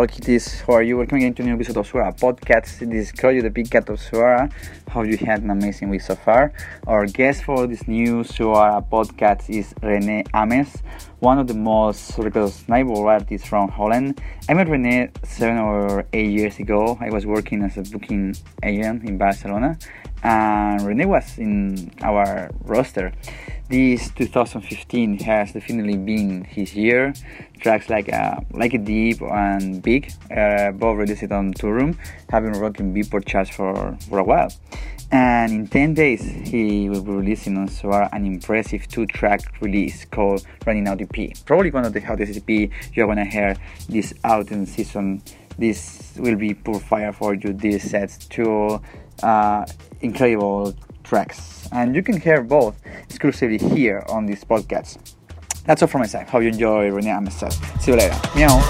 Hello kitties, how are you? Welcome again to a new episode of Suara Podcast. This is Claudio, the big cat of Suara. Hope you had an amazing week so far. Our guest for this new Suara Podcast is René Ames, one of the most recognizable artists from Holland. I met René 7 or 8 years ago. I was working as a booking agent in Barcelona, and René was in our roster. This 2015 has definitely been his year. Tracks like a Deep and Big, both released on Tour Room, have been rocking Beatport charts for a while. And in 10 days, he will be releasing on Suara an impressive 2-track release called Running Out EP. Probably one of the hottest EP you're gonna hear this autumn season. This will be pure fire for you. This sets two incredible tracks, and you can hear both exclusively here on this podcast. That's all from my side. Hope you enjoy René Ames. See you later. Meow.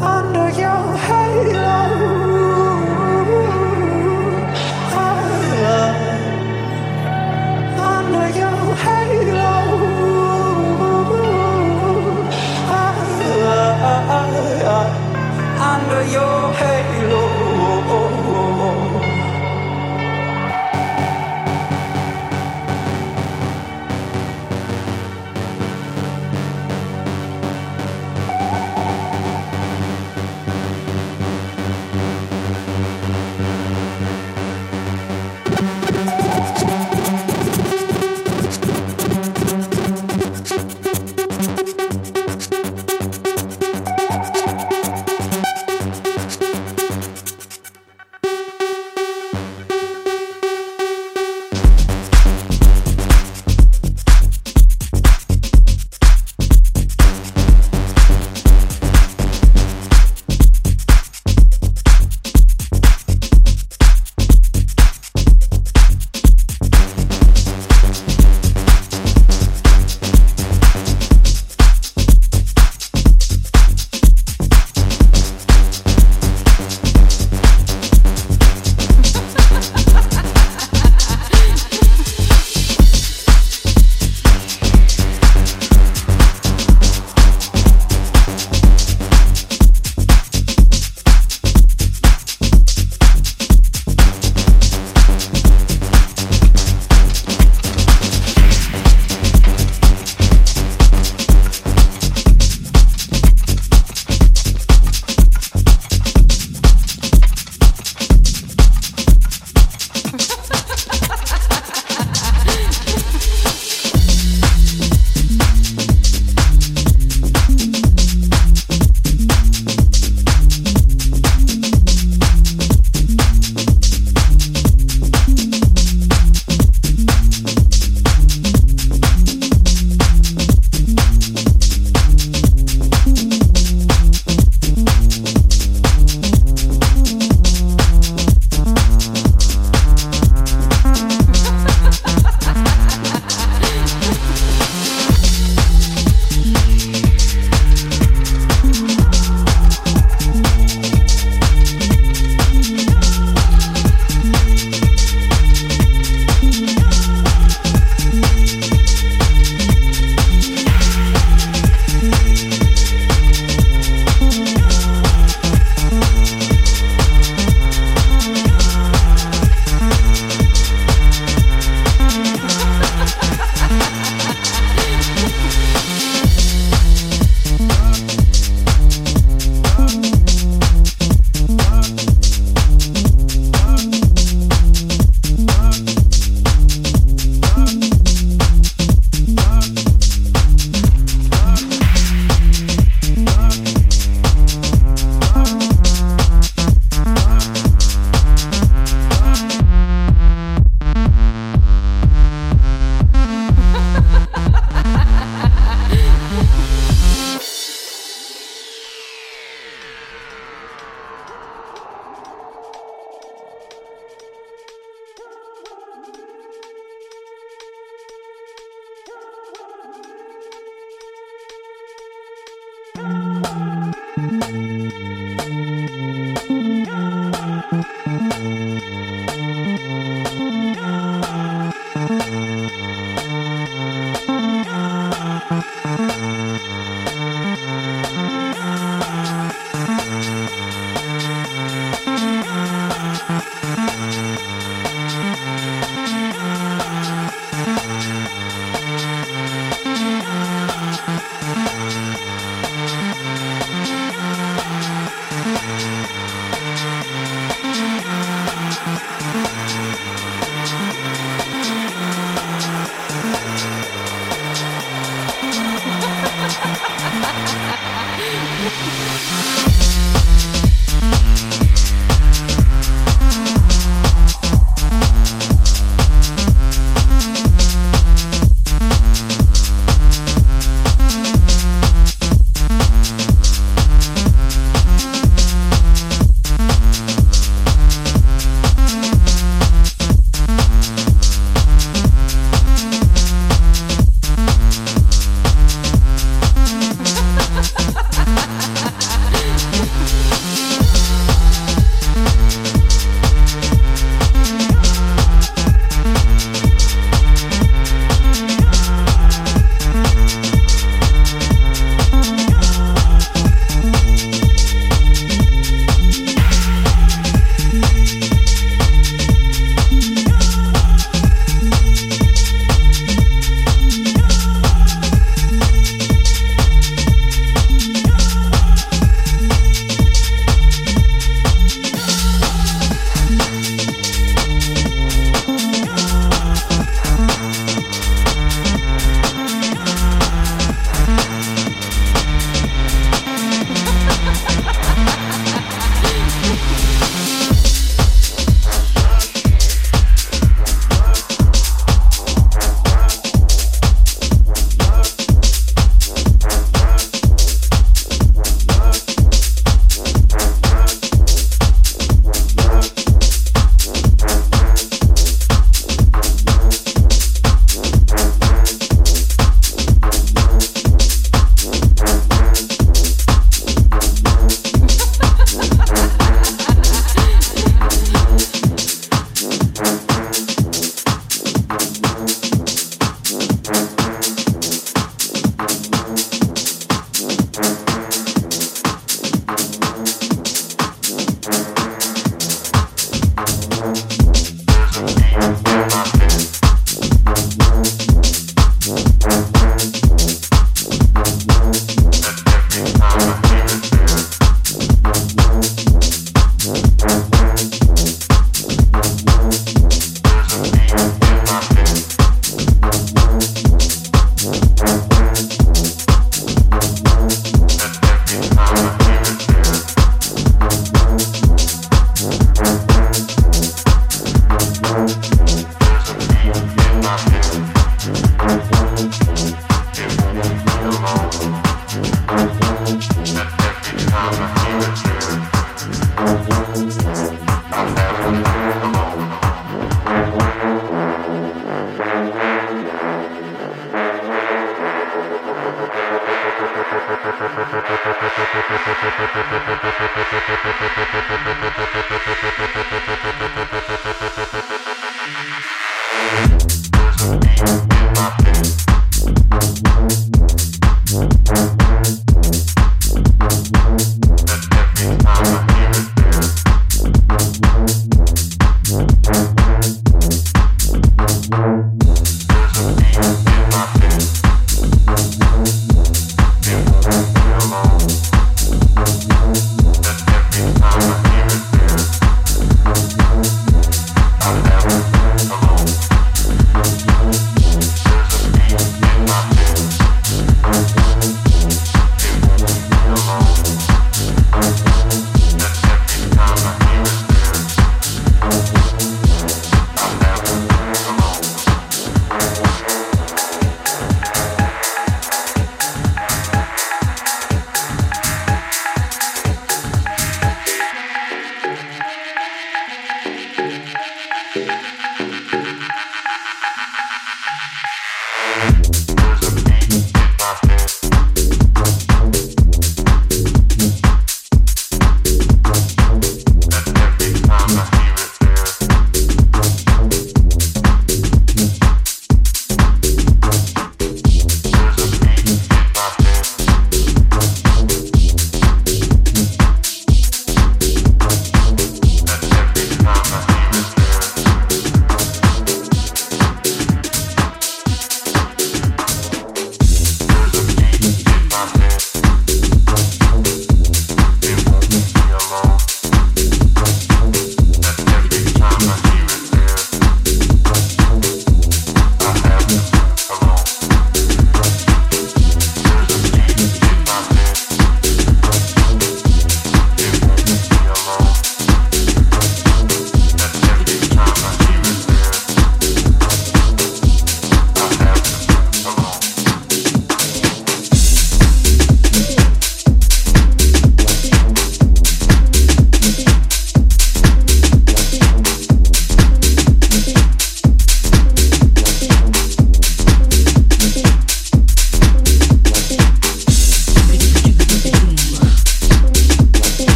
Under your halo.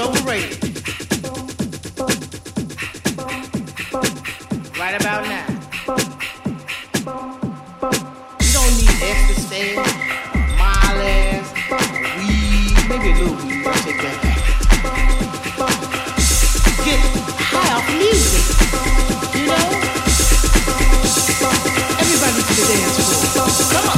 overrated. Right about now. You don't need extra stairs, miles, weed, maybe a little weed. I'll take that back. Get high off music, you know? Everybody to the dance floor. Come on.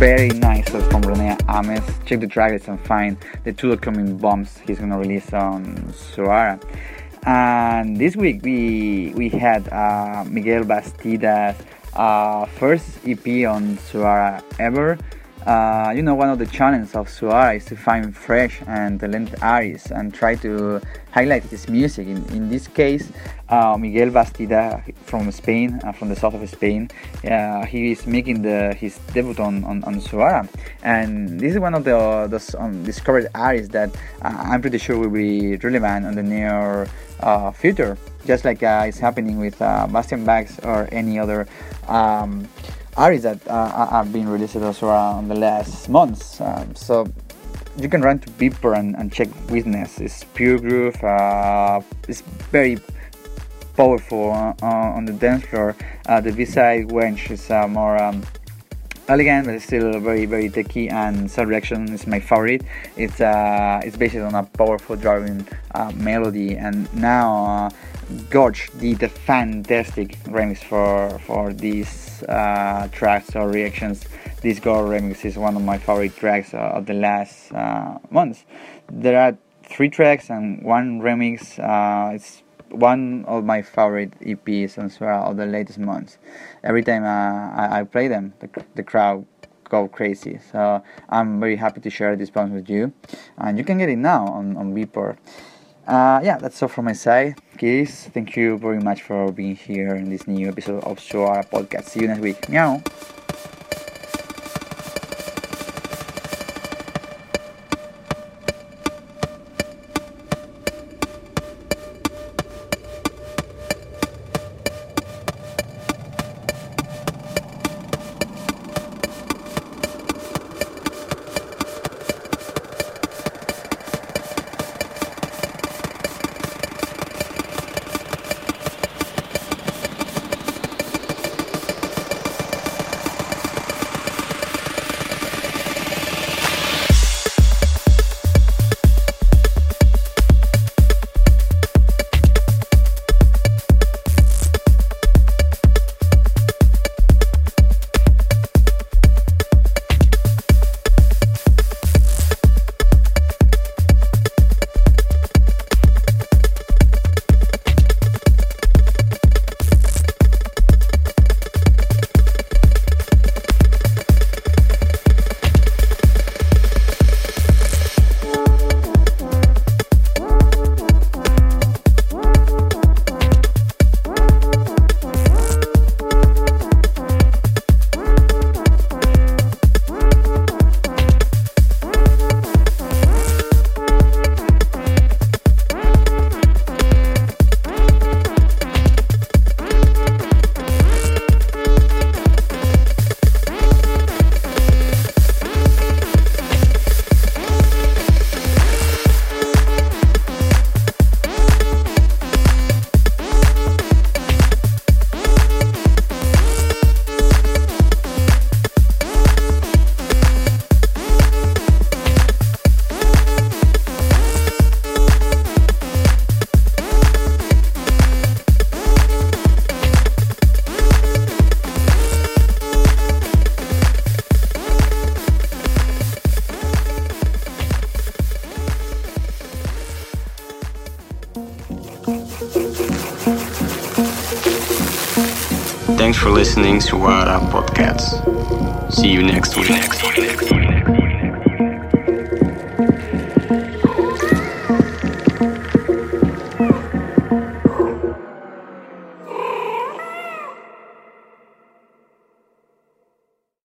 Very nice from René Ames. Check the track list and find the two upcoming bombs he's gonna release on Suara. And this week we had Miguel Bastida's first EP on Suara ever. You know, one of the challenges of Suara is to find fresh and talented artists and try to highlight his music. In this case, Miguel Bastida from Spain, from the south of Spain, he is making his debut on Suara, and this is one of the discovered artists that I'm pretty sure will be relevant on the near future, just like it's happening with Bastian Bags or any other artists that have been released on Suara on the last months. So you can run to Beeper and check Witness. It's pure groove, it's very powerful on the dance floor. The B-side Wench is more elegant, but it's still very, very techie, and Sound Reaction is my favorite. It's based on a powerful driving melody, and now Gorge did a fantastic remix for these tracks or reactions. This Gorge remix is one of my favorite tracks of the last months. There are 3 tracks and 1 remix. It's one of my favorite EPs on Suara of the latest months. Every time I play them, the crowd go crazy. So I'm very happy to share this bonus with you, and you can get it now on Vipor. Yeah, that's all from my side, guys. Thank you very much for being here in this new episode of Suara Podcast. See you next week. Meow. Thanks for listening to Suara Podcast. See you next week.